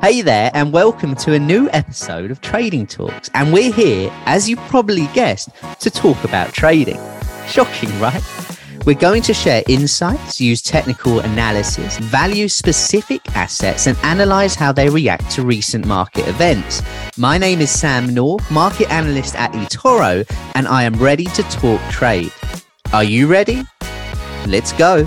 Hey there, and welcome to a new episode of Trading Talks. And we're here, as you probably guessed, to talk about trading. Shocking, right? We're going to share insights, use technical analysis, value specific assets, and analyze how they react to recent market events. My name is Sam Knorr, market analyst at eToro, and I am ready to talk trade. Are you ready? Let's go.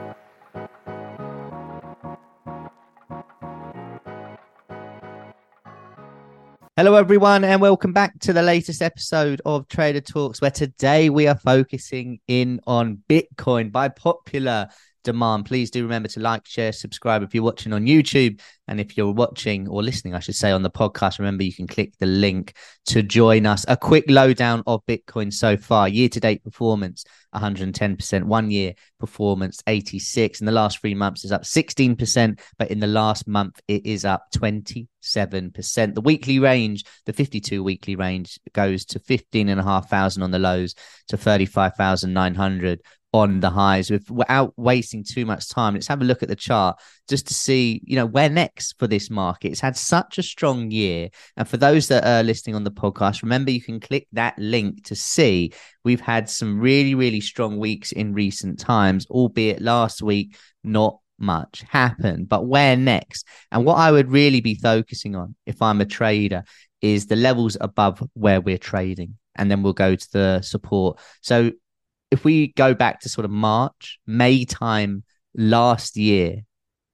Hello, everyone, and welcome back to the latest episode of Trader Talks, where today we are focusing in on Bitcoin by popular demand. Please do remember to like, share, subscribe if you're watching on YouTube. And if you're watching or listening, I should say, on the podcast, remember you can click the link to join us. A quick lowdown of Bitcoin so far. Year-to-date performance, 110%. One-year performance, 86%. In the last 3 months, it's up 16%. But in the last month, it is up 27%. The weekly range, the 52 weekly range, goes to 15,500 on the lows to 35,900 on the highs. Without wasting too much time, let's have a look at the chart just to see, where next for this market. It's had such a strong year. And for those that are listening on the podcast, remember you can click that link to see we've had some really, really strong weeks in recent times, albeit last week, not much happened. But where next? And what I would really be focusing on if I'm a trader is the levels above where we're trading. And then we'll go to the support. So if we go back to sort of March, May time last year,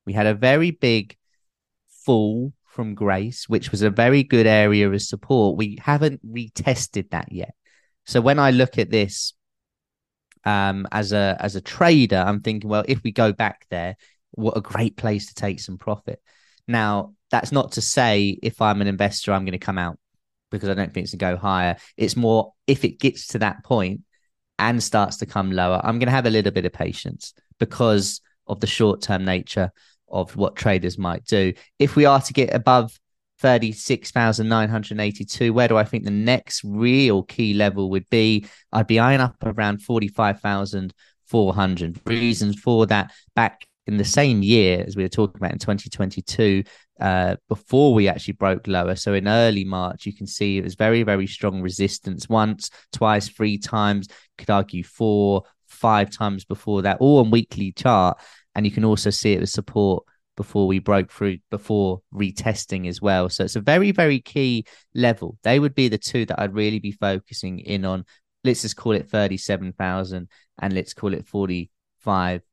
we had a very big fall from grace, which was a very good area of support. We haven't retested that yet. So when I look at this as a trader, I'm thinking, well, if we go back there, what a great place to take some profit. Now, that's not to say if I'm an investor, I'm going to come out because I don't think it's going to go higher. It's more if it gets to that point and starts to come lower, I'm going to have a little bit of patience because of the short-term nature of what traders might do. If we are to get above 36,982, where do I think the next real key level would be? I'd be eyeing up around 45,400. Reasons for that: back in the same year as we were talking about in 2022, before we actually broke lower, so in early March, you can see it was very, very strong resistance once, twice, three times, could argue four, five times before that, all on weekly chart. And you can also see it was support before we broke through, before retesting as well. So it's a very, very key level. They would be the two that I'd really be focusing in on. Let's just call it 37,000 and let's call it 45,500.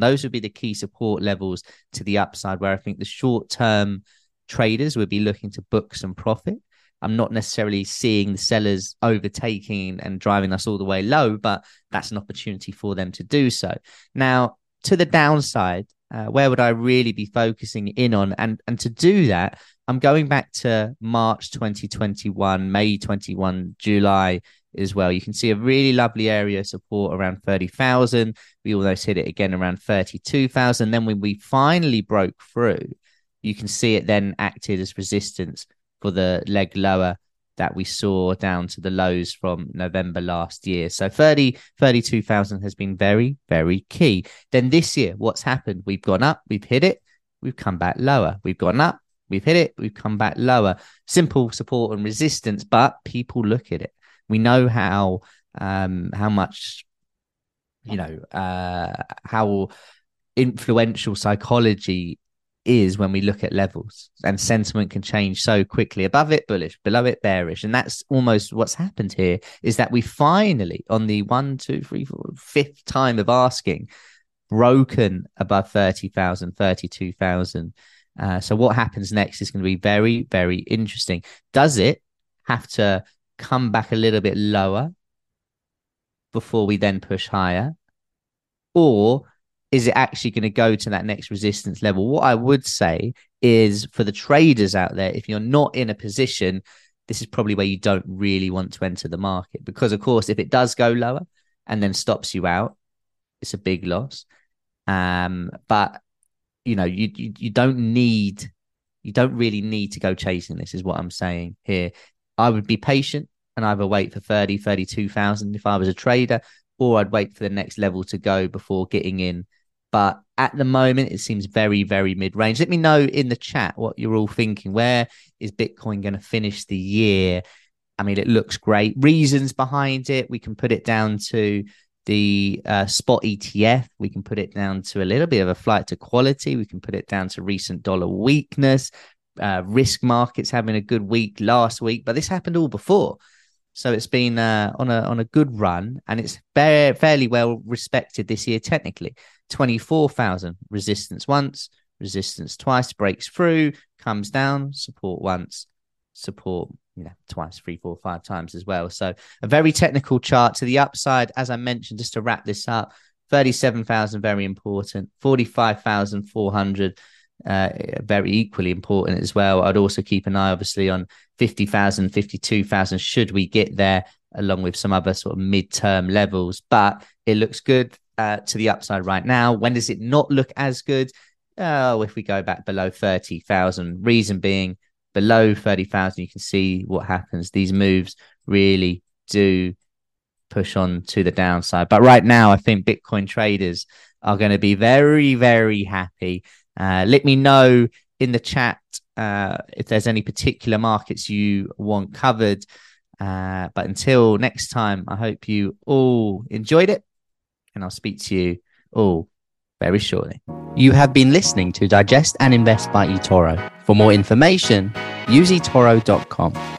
Those would be the key support levels to the upside where I think the short-term traders would be looking to book some profit. I'm not necessarily seeing the sellers overtaking and driving us all the way low, but that's an opportunity for them to do so. Now, to the downside, where would I really be focusing in on? And to do that, I'm going back to March 2021, May 21, July as well. You can see a really lovely area of support around 30,000. We almost hit it again around 32,000. Then when we finally broke through, you can see it then acted as resistance for the leg lower that we saw down to the lows from November last year. So 32,000 has been very, very key. Then this year, what's happened? We've gone up, we've hit it, we've come back lower. We've gone up, we've hit it, we've come back lower. Simple support and resistance, but people look at it. We know how much, how influential psychology is when we look at levels, and sentiment can change so quickly. Above it, bullish; below it, bearish. And that's almost what's happened here, is that we finally, on the 1, 2, 3, 4, 5th time of asking, broken above 30,000, 32,000. So what happens next is going to be very, very interesting. Does it have to come back a little bit lower before we then push higher? Or is it actually going to go to that next resistance level? What I would say is, for the traders out there, if you're not in a position, this is probably where you don't really want to enter the market, because of course, if it does go lower and then stops you out, it's a big loss. But you know, you don't really need to go chasing this, is what I'm saying here. I would be patient and I would wait for 30, 32,000 if I was a trader, or I'd wait for the next level to go before getting in. But at the moment, it seems very, very mid-range. Let me know in the chat what you're all thinking. Where is Bitcoin going to finish the year? I mean, it looks great. Reasons behind it, we can put it down to the spot ETF. We can put it down to a little bit of a flight to quality. We can put it down to recent dollar weakness, risk markets having a good week last week. But this happened all before. So it's been on a good run, and it's fairly well respected this year technically. 24,000 resistance once, resistance twice, breaks through, comes down, support once, support twice, 3, 4, 5 times as well. So a very technical chart to the upside, as I mentioned, just to wrap this up. 37,000 very important, 45,400. Very equally important as well. I'd also keep an eye, obviously, on 50,000, 52,000, should we get there, along with some other sort of midterm levels. But it looks good to the upside right now. When does it not look as good? Oh, if we go back below 30,000, reason being below 30,000, you can see what happens. These moves really do push on to the downside. But right now, I think Bitcoin traders are going to be very, very happy. Let me know in the chat if there's any particular markets you want covered. But until next time, I hope you all enjoyed it, and I'll speak to you all very shortly. You have been listening to Digest and Invest by eToro. For more information, use eToro.com.